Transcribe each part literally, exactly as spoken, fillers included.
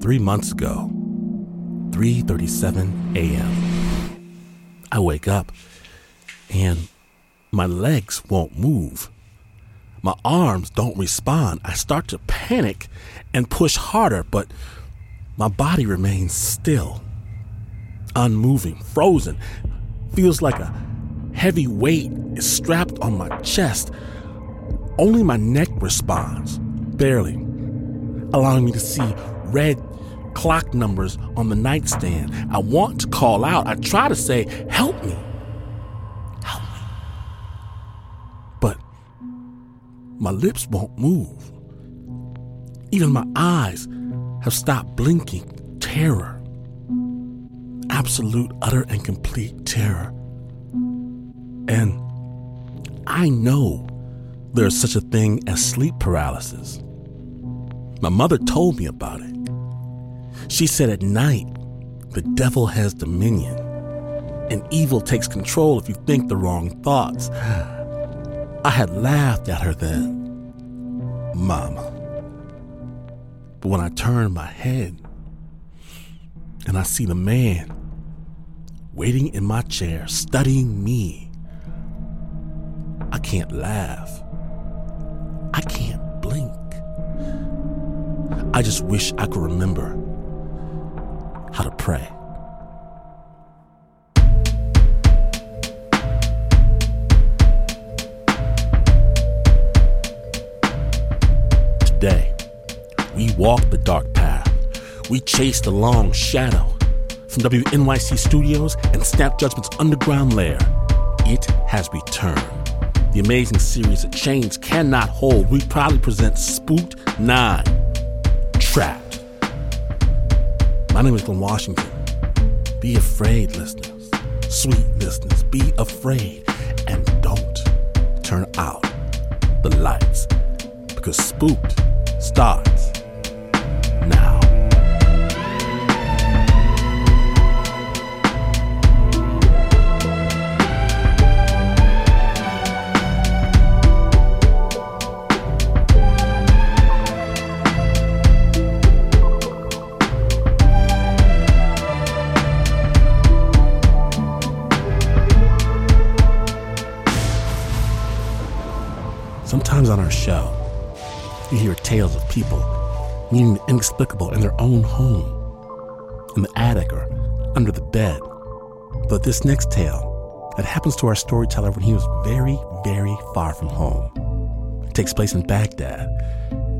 Three months ago, three thirty-seven a.m. I wake up and my legs won't move. My arms don't respond. I start to panic and push harder, but my body remains still, unmoving, frozen. Feels like a heavy weight is strapped on my chest. Only my neck responds, barely, allowing me to see red clock numbers on the nightstand. I want to call out. I try to say, help me, help me. But my lips won't move. Even my eyes have stopped blinking. Terror. Absolute, utter, and complete terror. And I know there's such a thing as sleep paralysis. My mother told me about it. She said at night, the devil has dominion, and evil takes control if you think the wrong thoughts. I had laughed at her then, Mama. But when I turn my head and I see the man waiting in my chair, studying me, I can't laugh. I can't blink. I just wish I could remember how to pray. Today, we walk the dark path. We chase the long shadow. From W N Y C Studios and Snap Judgment's underground lair, it has returned. The amazing series that chains cannot hold. We proudly present Spooked nine. Trapped. My name is Glenn Washington. Be afraid, listeners. Sweet listeners, be afraid. And don't turn out the lights. Because Spooked starts now. Sometimes on our show, you hear tales of people needing the inexplicable in their own home, in the attic or under the bed. But this next tale, that happens to our storyteller when he was very, very far from home. It takes place in Baghdad,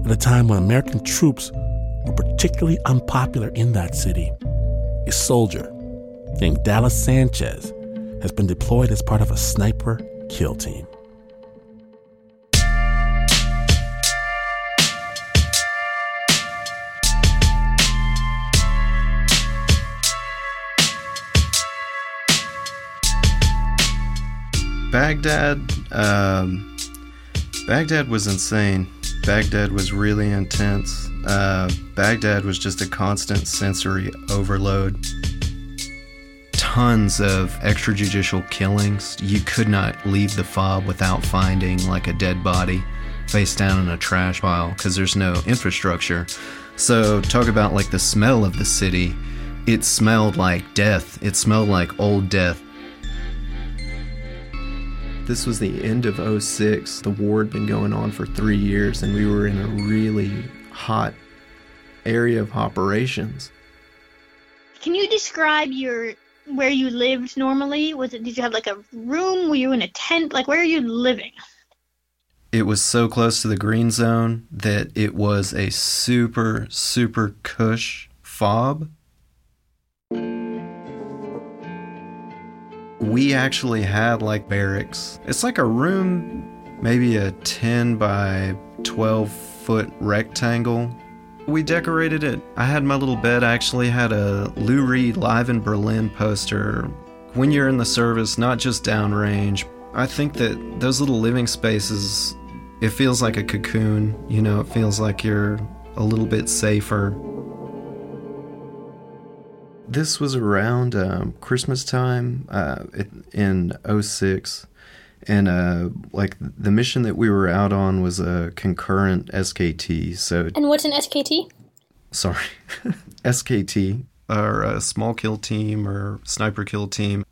at a time when American troops were particularly unpopular in that city. A soldier named Dallas Sanchez has been deployed as part of a sniper kill team. Baghdad, um, Baghdad was insane. Baghdad was really intense. Uh, Baghdad was just a constant sensory overload. Tons of extrajudicial killings. You could not leave the fob without finding like a dead body face down in a trash pile because there's no infrastructure. So talk about like the smell of the city. It smelled like death. It smelled like old death. This was the end of oh six. The war had been going on for three years, and we were in a really hot area of operations. Can you describe your where you lived normally? Was it? Did you have like a room? Were you in a tent? Like, where are you living? It was so close to the green zone that it was a super, super cush fob. We actually had like barracks. It's like a room, maybe a ten by twelve foot rectangle. We decorated it. I had my little bed. I actually had a Lou Reed Live in Berlin poster. When you're in the service, not just downrange, I think that those little living spaces, it feels like a cocoon. You know, it feels like you're a little bit safer. This was around um, Christmas time uh, in oh six, and uh, like the mission that we were out on was a concurrent S K T. So. And what's an S K T? Sorry. S K T, or a small kill team or sniper kill team.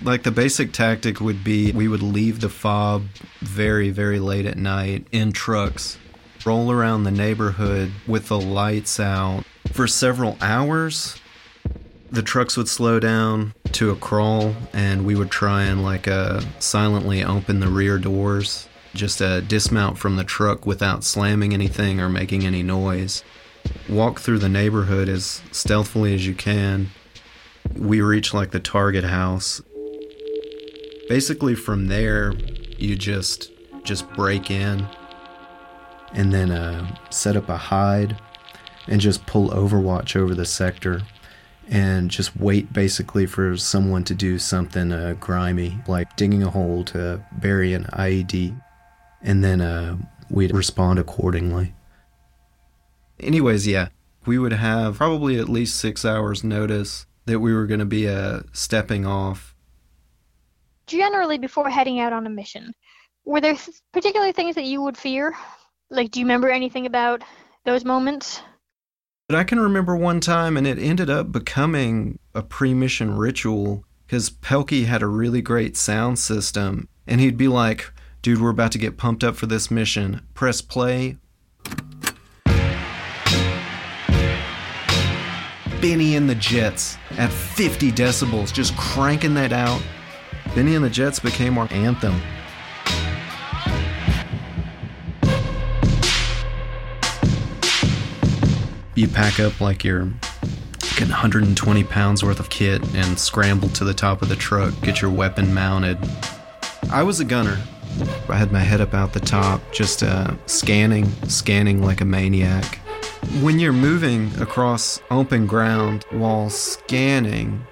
Like, the basic tactic would be we would leave the fob very, very late at night in trucks, roll around the neighborhood with the lights out for several hours. The trucks would slow down to a crawl, and we would try and like uh, silently open the rear doors, just uh, dismount from the truck without slamming anything or making any noise. Walk through the neighborhood as stealthily as you can. We reach like the target house. Basically from there, you just just break in and then uh, set up a hide and just pull overwatch over the sector. And just wait basically for someone to do something uh, grimy, like digging a hole to bury an I E D, and then uh, we'd respond accordingly. Anyways, yeah, we would have probably at least six hours notice that we were going to be uh, stepping off. Generally, before heading out on a mission, were there particular things that you would fear? Like, do you remember anything about those moments? But I can remember one time, and it ended up becoming a pre-mission ritual, because Pelkey had a really great sound system, and he'd be like, dude, we're about to get pumped up for this mission. Press play. Benny and the Jets at fifty decibels, just cranking that out. Benny and the Jets became our anthem. You pack up like your one hundred twenty pounds worth of kit and scramble to the top of the truck, get your weapon mounted. I was a gunner. I had my head up out the top, just uh, scanning, scanning like a maniac. When you're moving across open ground while scanning,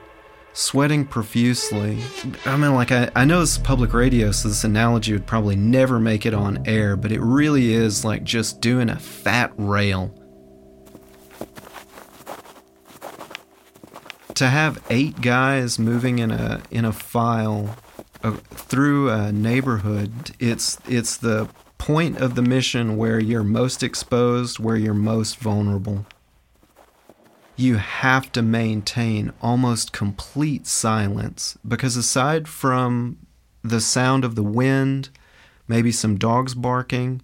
sweating profusely, I mean, like, I, I know it's public radio, so this analogy would probably never make it on air, but it really is like just doing a fat rail. To have eight guys moving in a in a file uh, through a neighborhood, it's it's the point of the mission where you're most exposed, where you're most vulnerable. You have to maintain almost complete silence, because aside from the sound of the wind, maybe some dogs barking,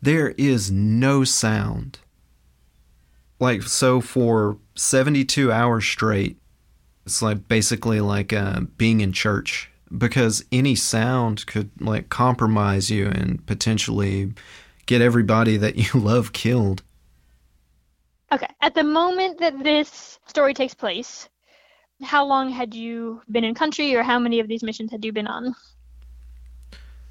there is no sound. Like, so for seventy-two hours straight, it's like basically like uh, being in church, because any sound could like compromise you and potentially get everybody that you love killed. Okay. At the moment that this story takes place, how long had you been in country, or how many of these missions had you been on?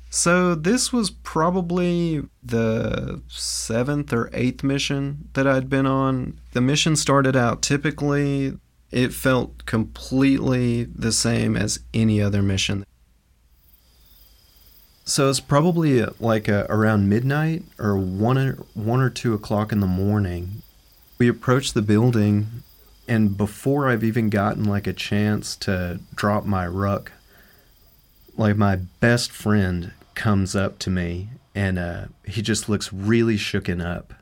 So this was probably the seventh or eighth mission that I'd been on. The mission started out typically... It felt completely the same as any other mission. So it's probably like a, around midnight or one or, one or two o'clock in the morning. We approached the building, and before I've even gotten like a chance to drop my ruck, like my best friend comes up to me, and uh, he just looks really shooken up.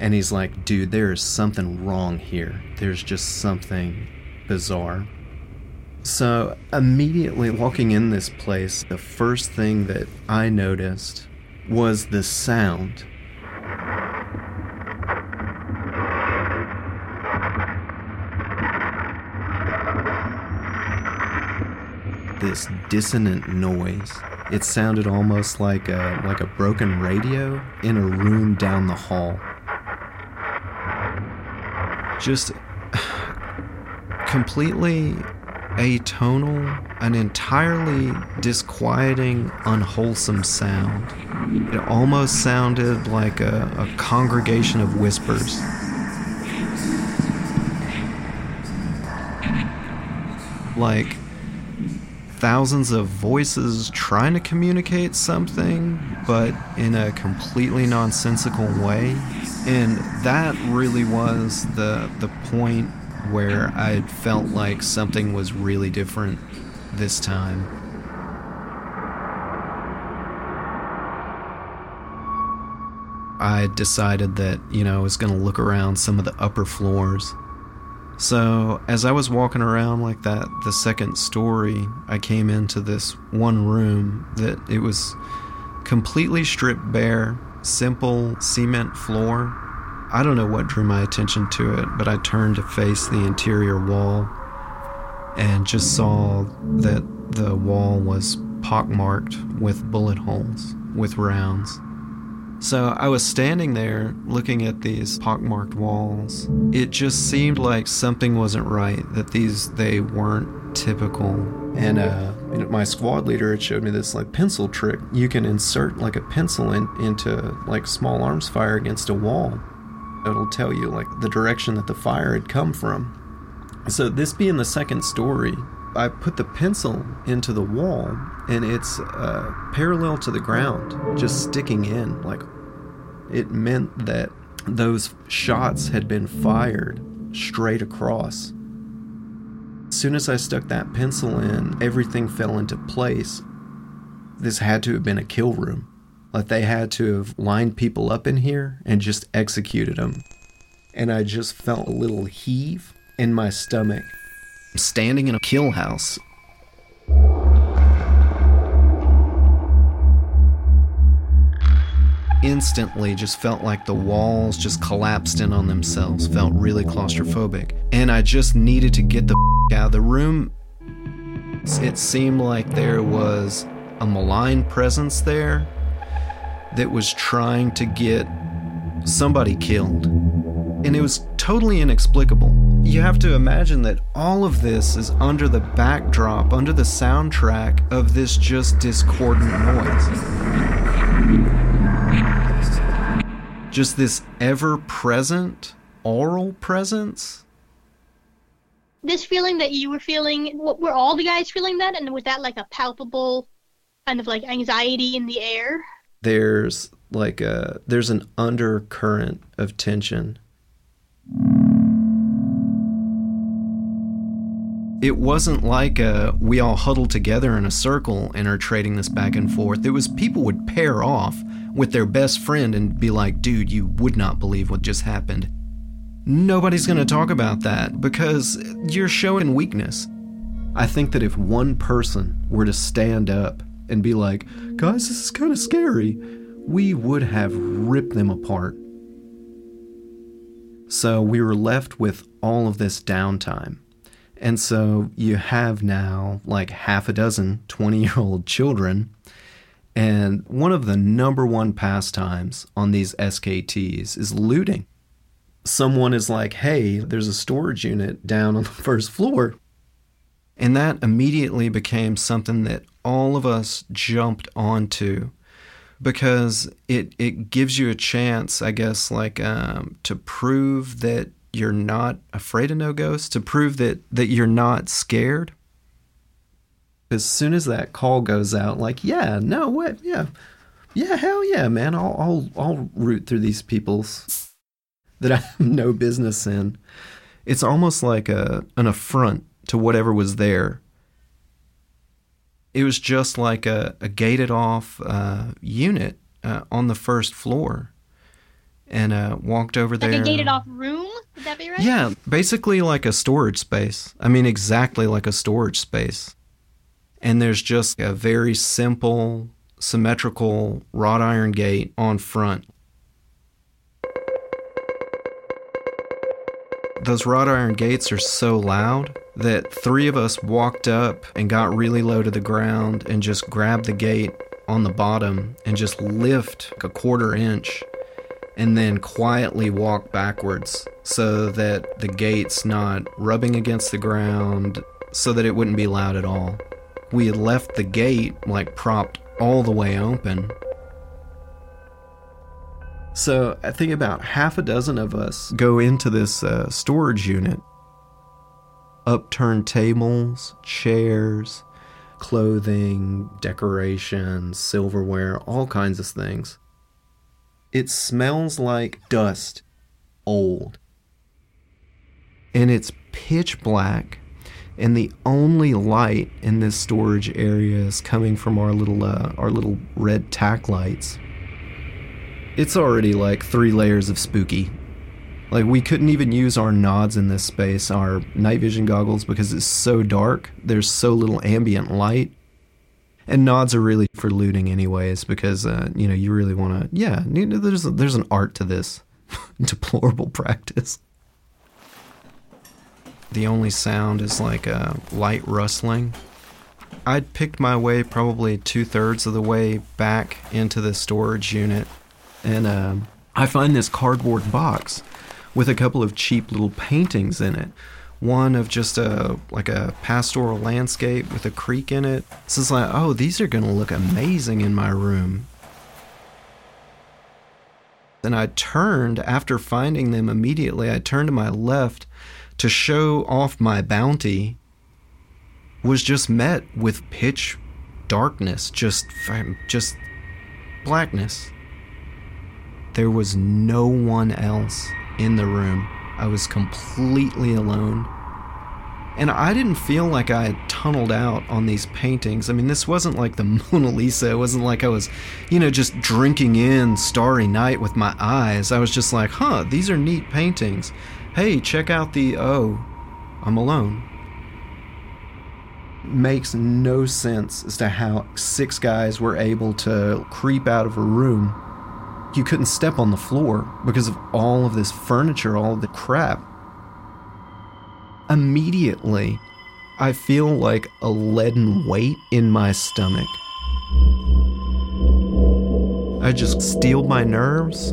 And he's like, dude, there is something wrong here. There's just something bizarre. So immediately walking in this place, the first thing that I noticed was the sound. This dissonant noise. It sounded almost like a, like a broken radio in a room down the hall. Just completely atonal, an entirely disquieting, unwholesome sound. It almost sounded like a, a congregation of whispers. Like thousands of voices trying to communicate something, but in a completely nonsensical way. And that really was the the point where I felt like something was really different this time. I decided that, you know, I was going to look around some of the upper floors. So as I was walking around like that, the second story, I came into this one room that it was completely stripped bare, simple cement floor. I don't know what drew my attention to it, but I turned to face the interior wall and just saw that the wall was pockmarked with bullet holes, with rounds. So I was standing there looking at these pockmarked walls. It just seemed like something wasn't right, that these, they weren't typical. And uh, my squad leader had showed me this like pencil trick. You can insert like a pencil in, into like small arms fire against a wall. It'll tell you like the direction that the fire had come from. So this being the second story, I put the pencil into the wall, and it's uh, parallel to the ground, just sticking in. Like, it meant that those shots had been fired straight across. As soon as I stuck that pencil in, everything fell into place. This had to have been a kill room. Like, they had to have lined people up in here and just executed them. And I just felt a little heave in my stomach. Standing in a kill house. Instantly just felt like the walls just collapsed in on themselves, felt really claustrophobic, and I just needed to get the f- out of the room. It seemed like there was a malign presence there that was trying to get somebody killed, and it was totally inexplicable. You have to imagine that all of this is under the backdrop, under the soundtrack of this just discordant noise. Just this ever-present aural presence. This feeling that you were feeling, were all the guys feeling that? And was that like a palpable kind of like anxiety in the air? There's like a, there's an undercurrent of tension. It wasn't like a, we all huddled together in a circle and are trading this back and forth. It was people would pair off with their best friend and be like, dude, you would not believe what just happened. Nobody's going to talk about that because you're showing weakness. I think that if one person were to stand up and be like, guys, this is kind of scary, we would have ripped them apart. So we were left with all of this downtime. And so you have now like half a dozen twenty-year-old children, and one of the number one pastimes on these S K Ts is looting. Someone is like, hey, there's a storage unit down on the first floor. And that immediately became something that all of us jumped onto because it, it gives you a chance, I guess, like um, to prove that you're not afraid of no ghosts, to prove that, that you're not scared. As soon as that call goes out, like, yeah, no, what, yeah, yeah, hell yeah, man, I'll, I'll, I'll root through these peoples that I have no business in. It's almost like a an affront to whatever was there. It was just like a, a gated off uh, unit uh, on the first floor. And uh, walked over like there. Like a gated off room? Would that be right? Yeah, basically like a storage space. I mean, exactly like a storage space. And there's just a very simple, symmetrical wrought iron gate on front. Those wrought iron gates are so loud that three of us walked up and got really low to the ground and just grabbed the gate on the bottom and just lift like a quarter inch. And then quietly walk backwards so that the gate's not rubbing against the ground, so that it wouldn't be loud at all. We had left the gate, like, propped all the way open. So I think about half a dozen of us go into this uh, storage unit. Upturned tables, chairs, clothing, decorations, silverware, all kinds of things. It smells like dust, old. And it's pitch black, and the only light in this storage area is coming from our little uh, our little red tack lights. It's already like three layers of spooky. Like, we couldn't even use our nods in this space, our night vision goggles, because it's so dark. There's so little ambient light. And nods are really for looting anyways, because, uh, you know, you really want to... Yeah, you know, there's, a, there's an art to this deplorable practice. The only sound is like a light rustling. I'd picked my way probably two-thirds of the way back into the storage unit, and uh, I find this cardboard box with a couple of cheap little paintings in it. One of just a like a pastoral landscape with a creek in it. So it's like, oh, these are going to look amazing in my room. And I turned, after finding them immediately, I turned to my left to show off my bounty, was just met with pitch darkness, just, just blackness. There was no one else in the room. I was completely alone. And I didn't feel like I had tunneled out on these paintings. I mean, this wasn't like the Mona Lisa. It wasn't like I was, you know, just drinking in starry night with my eyes. I was just like, huh, these are neat paintings. Hey, check out the, oh, I'm alone. Makes no sense as to how six guys were able to creep out of a room. You couldn't step on the floor because of all of this furniture, all of the crap. Immediately, I feel like a leaden weight in my stomach. I just steeled my nerves,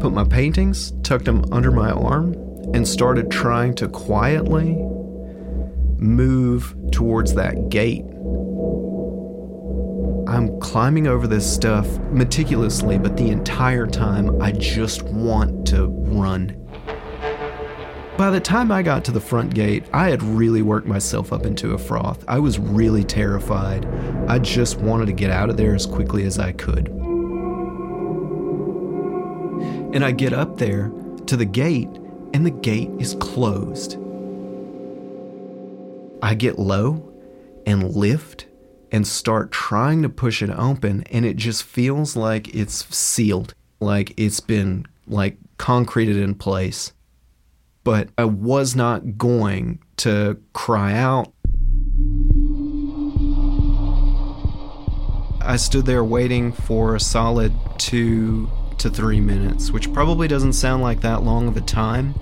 put my paintings, tucked them under my arm, and started trying to quietly move towards that gate. I'm climbing over this stuff meticulously, but the entire time I just want to run. By the time I got to the front gate, I had really worked myself up into a froth. I was really terrified. I just wanted to get out of there as quickly as I could. And I get up there to the gate, and the gate is closed. I get low and lift and start trying to push it open, and it just feels like it's sealed, like it's been like concreted in place. But I was not going to cry out. I stood there waiting for a solid two to three minutes, which probably doesn't sound like that long of a time,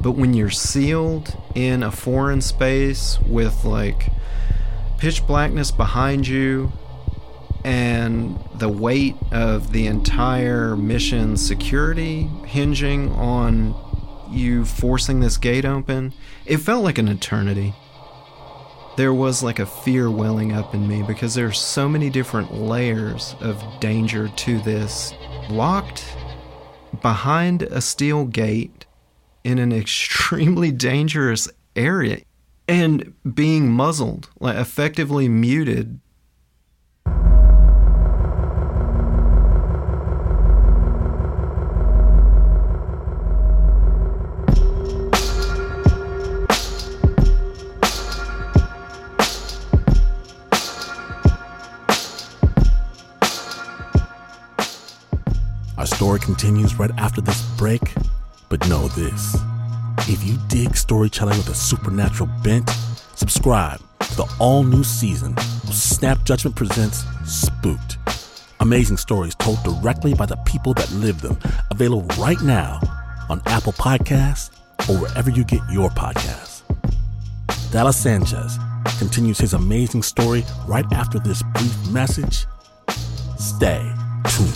but when you're sealed in a foreign space with like pitch blackness behind you and the weight of the entire mission security hinging on you forcing this gate open, it felt like an eternity. There was like a fear welling up in me because there's so many different layers of danger to this. Locked behind a steel gate in an extremely dangerous area. And being muzzled, like effectively muted. Our story continues right after this break, but know this. If you dig storytelling with a supernatural bent, subscribe to the all-new season of Snap Judgment Presents Spooked. Amazing stories told directly by the people that live them. Available right now on Apple Podcasts or wherever you get your podcasts. Dallas Sanchez continues his amazing story right after this brief message. Stay tuned.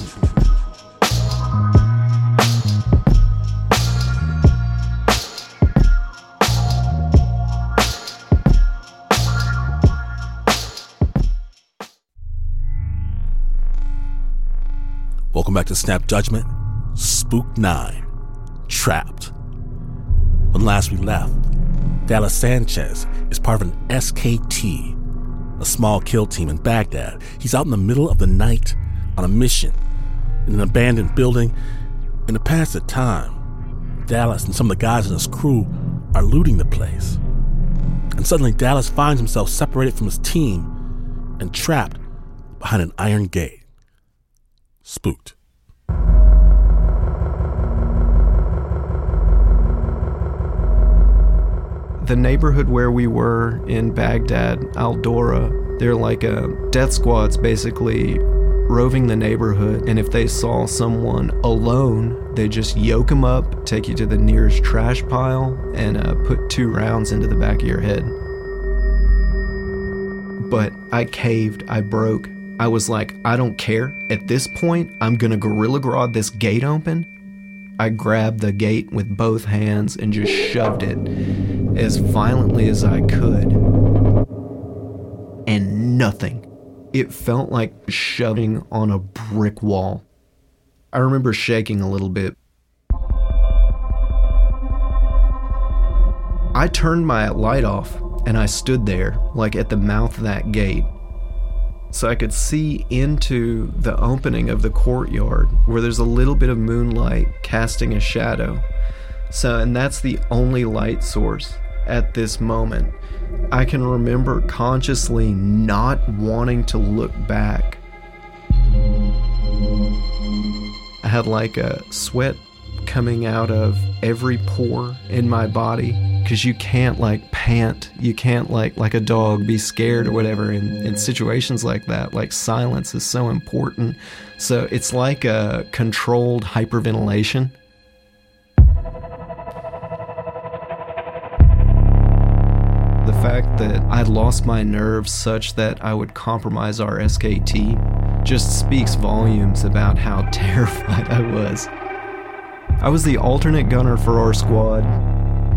Welcome back to Snap Judgment, Spook nine, Trapped. When last we left, Dallas Sanchez is part of an S K T, a small kill team in Baghdad. He's out in the middle of the night on a mission in an abandoned building. In the past of time, Dallas and some of the guys in his crew are looting the place. And suddenly Dallas finds himself separated from his team and trapped behind an iron gate. Spooked. the neighborhood where we were in Baghdad, Aldora, they're like a death squads basically roving the neighborhood, and if they saw someone alone, they just yoke them up, take you to the nearest trash pile, and uh, put two rounds into the back of your head. But I caved, I broke. I was like, I don't care. At this point, I'm gonna gorilla grodd this gate open. I grabbed the gate with both hands and just shoved it as violently as I could. And nothing. It felt like shoving on a brick wall. I remember shaking a little bit. I turned my light off and I stood there, like at the mouth of that gate. So I could see into the opening of the courtyard where there's a little bit of moonlight casting a shadow. So, and that's the only light source at this moment. I can remember consciously not wanting to look back. I had like a sweat coming out of every pore in my body, because you can't like pant, you can't like like a dog be scared or whatever in, in situations like that. Like silence is so important. So it's like a controlled hyperventilation. The fact that I'd lost my nerves such that I would compromise our S K T just speaks volumes about how terrified I was. I was the alternate gunner for our squad,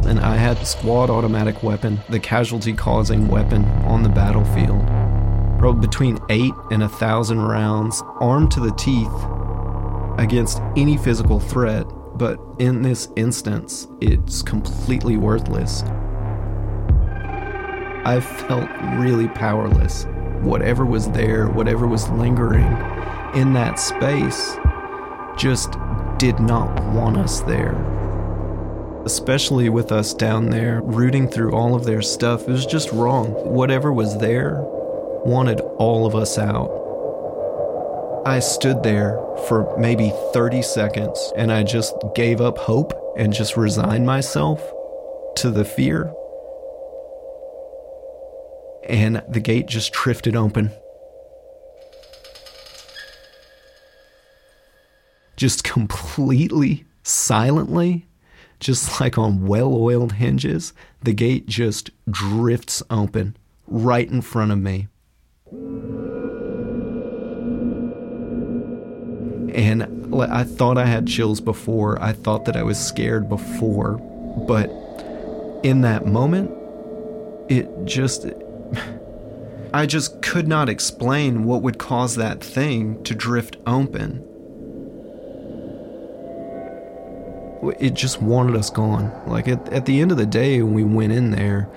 and I had the squad automatic weapon, the casualty-causing weapon, on the battlefield. Probably between eight and a thousand rounds, armed to the teeth, against any physical threat, but in this instance, it's completely worthless. I felt really powerless. Whatever was there, whatever was lingering in that space just did not want us there. Especially with us down there, rooting through all of their stuff, it was just wrong. Whatever was there wanted all of us out. I stood there for maybe thirty seconds, and I just gave up hope and just resigned myself to the fear. And the gate just drifted open. Just completely silently, just like on well-oiled hinges, the gate just drifts open right in front of me. And I thought I had chills before. I thought that I was scared before. But in that moment, it just... I just could not explain what would cause that thing to drift open. It just wanted us gone. Like at, at the end of the day, when we went in there,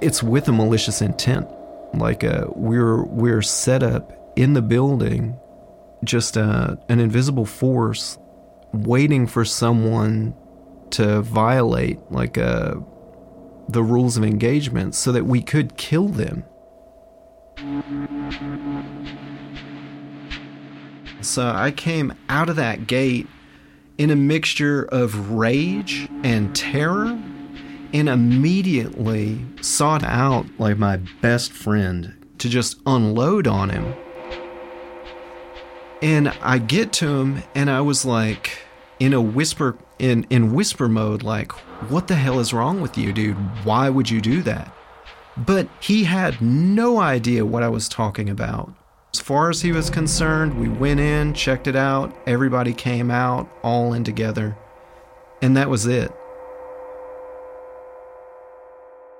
it's with a malicious intent. Like uh, we're we're set up in the building, just uh, an invisible force, waiting for someone to violate. Like a. Uh, the rules of engagement so that we could kill them. So I came out of that gate in a mixture of rage and terror, and immediately sought out like my best friend to just unload on him. And I get to him and I was like, in a whisper, in, in whisper mode, like, what the hell is wrong with you, dude? Why would you do that? But he had no idea what I was talking about. As far as he was concerned, we went in, checked it out, everybody came out, all in together, and that was it.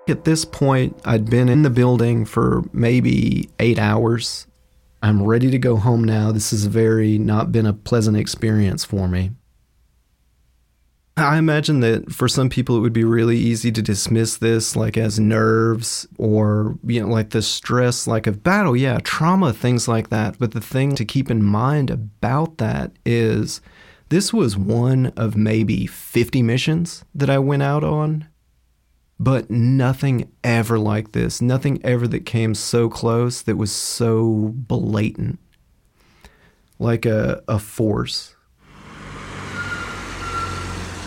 At this point, I'd been in the building for maybe eight hours. I'm ready to go home now. This has very not been a pleasant experience for me. I imagine that for some people it would be really easy to dismiss this like as nerves or, you know, like the stress like of battle, yeah, trauma, things like that. But the thing to keep in mind about that is this was one of maybe fifty missions that I went out on, but nothing ever like this, nothing ever that came so close that was so blatant, like a, a force.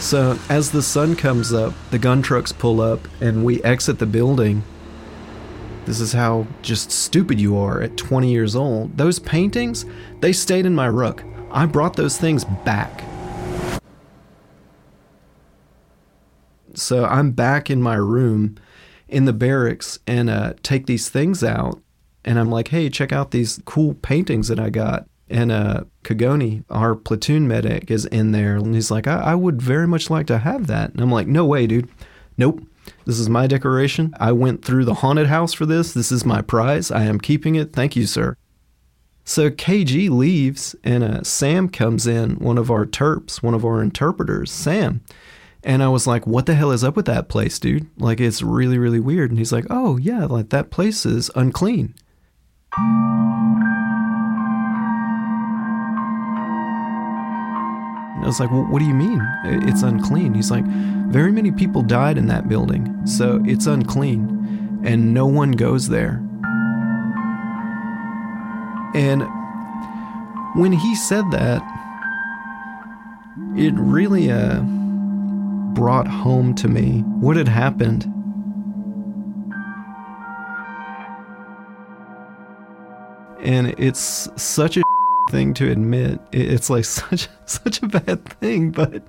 So as the sun comes up, the gun trucks pull up and we exit the building. This is how just stupid you are at twenty years old. Those paintings, they stayed in my ruck. I brought those things back. So I'm back in my room in the barracks and uh, take these things out. And I'm like, hey, check out these cool paintings that I got. And uh, Kagoni, our platoon medic, is in there. And he's like, I-, I would very much like to have that. And I'm like, no way, dude. Nope. This is my decoration. I went through the haunted house for this. This is my prize. I am keeping it. Thank you, sir. So K G leaves and uh, Sam comes in, one of our terps, one of our interpreters, Sam. And I was like, what the hell is up with that place, dude? Like, it's really, really weird. And he's like, oh, yeah, like that place is unclean. And I was like, well, what do you mean it's unclean? He's like, very many people died in that building, so it's unclean, and no one goes there. And when he said that, it really uh, brought home to me what had happened. And it's such a thing to admit. It's like such such a bad thing, but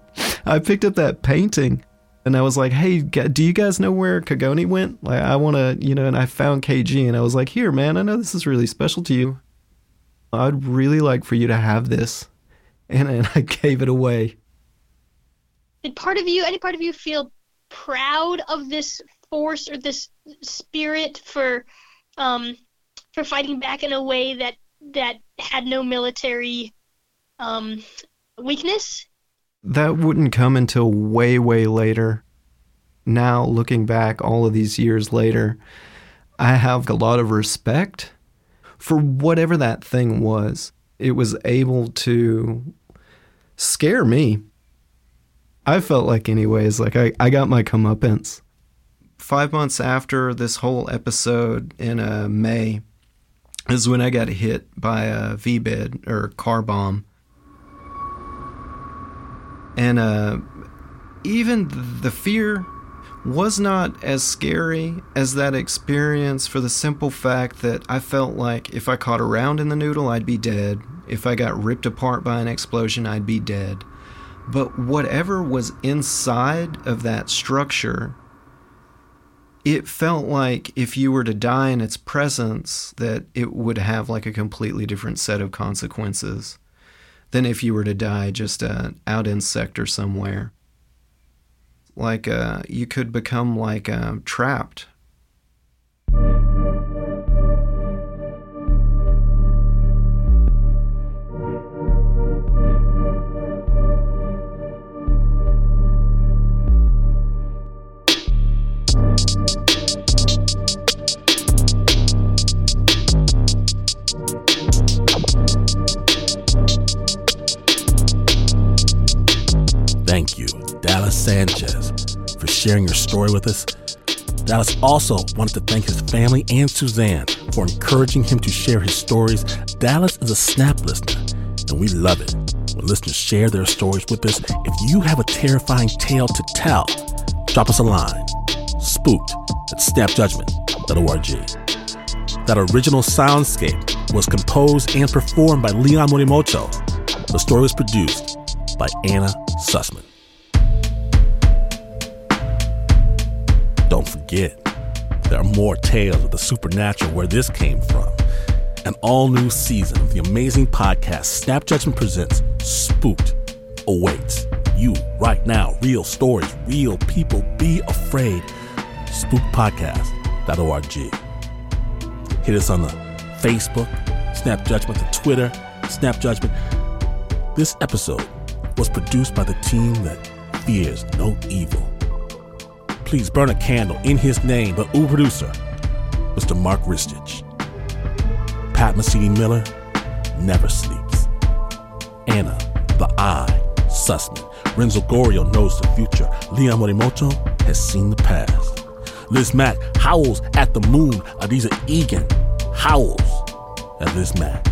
I picked up that painting and I was like, hey, do you guys know where Kagoni went? Like, I want to, you know, and I found K G and I was like, here, man, I know this is really special to you. I'd really like for you to have this. And, and I gave it away. Did part of you, any part of you feel proud of this force or this spirit for, um, for fighting back in a way that, that had no military um, weakness? That wouldn't come until way, way later. Now, looking back all of these years later, I have a lot of respect for whatever that thing was. It was able to scare me. I felt like anyways, like I, I got my comeuppance. Five months after this whole episode in uh, May, is when I got hit by a V-bed or car bomb. And uh, even the fear was not as scary as that experience, for the simple fact that I felt like if I caught a round in the noodle, I'd be dead. If I got ripped apart by an explosion, I'd be dead. But whatever was inside of that structure, it felt like if you were to die in its presence, that it would have like a completely different set of consequences than if you were to die just uh, out in sector somewhere. Like uh, you could become like uh, trapped. Thank you, Dallas Sanchez, for sharing your story with us. Dallas also wanted to thank his family and Suzanne for encouraging him to share his stories. Dallas is a Snap listener, and we love it when listeners share their stories with us. If you have a terrifying tale to tell, drop us a line. Spooked at snap judgment dot org. That original soundscape was composed and performed by Leon Morimoto. The story was produced by Anna Sussman. Don't forget, there are more tales of the supernatural where this came from. An all-new season of the amazing podcast Snap Judgment presents Spooked awaits you right now. Real stories, real people. Be afraid. spooked podcast dot org. Hit us on the Facebook, Snap Judgment, the Twitter, Snap Judgment. This episode was produced by the team that fears no evil. Please burn a candle in his name, but ooh, producer, Mister Mark Ristich. Pat Mercedes Miller never sleeps. Anna, the Eye, Sussman. Renzo Gorio knows the future. Leon Morimoto has seen the past. Liz Mack howls at the moon. Adisa Egan howls at Liz Mack.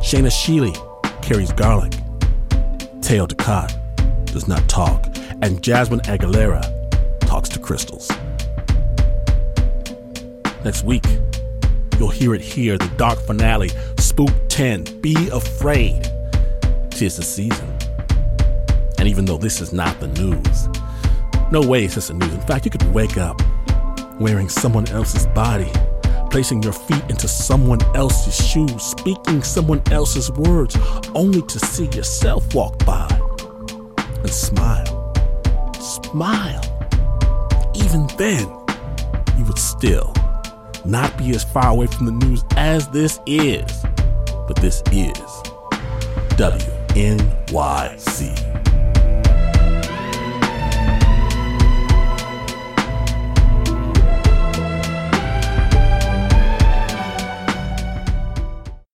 Shayna Shealy carries garlic. Teo Ducat does not talk. and Jasmine Aguilera talks to crystals. Next week, you'll hear it here, the dark finale, Spooked ten, Be Afraid. 'Tis the season. And even though this is not the news, no way is this the news. In fact, you could wake up wearing someone else's body, placing your feet into someone else's shoes, speaking someone else's words, only to see yourself walk by and smile. Smile. Even then, you would still not be as far away from the news as this is. But this is W N Y C.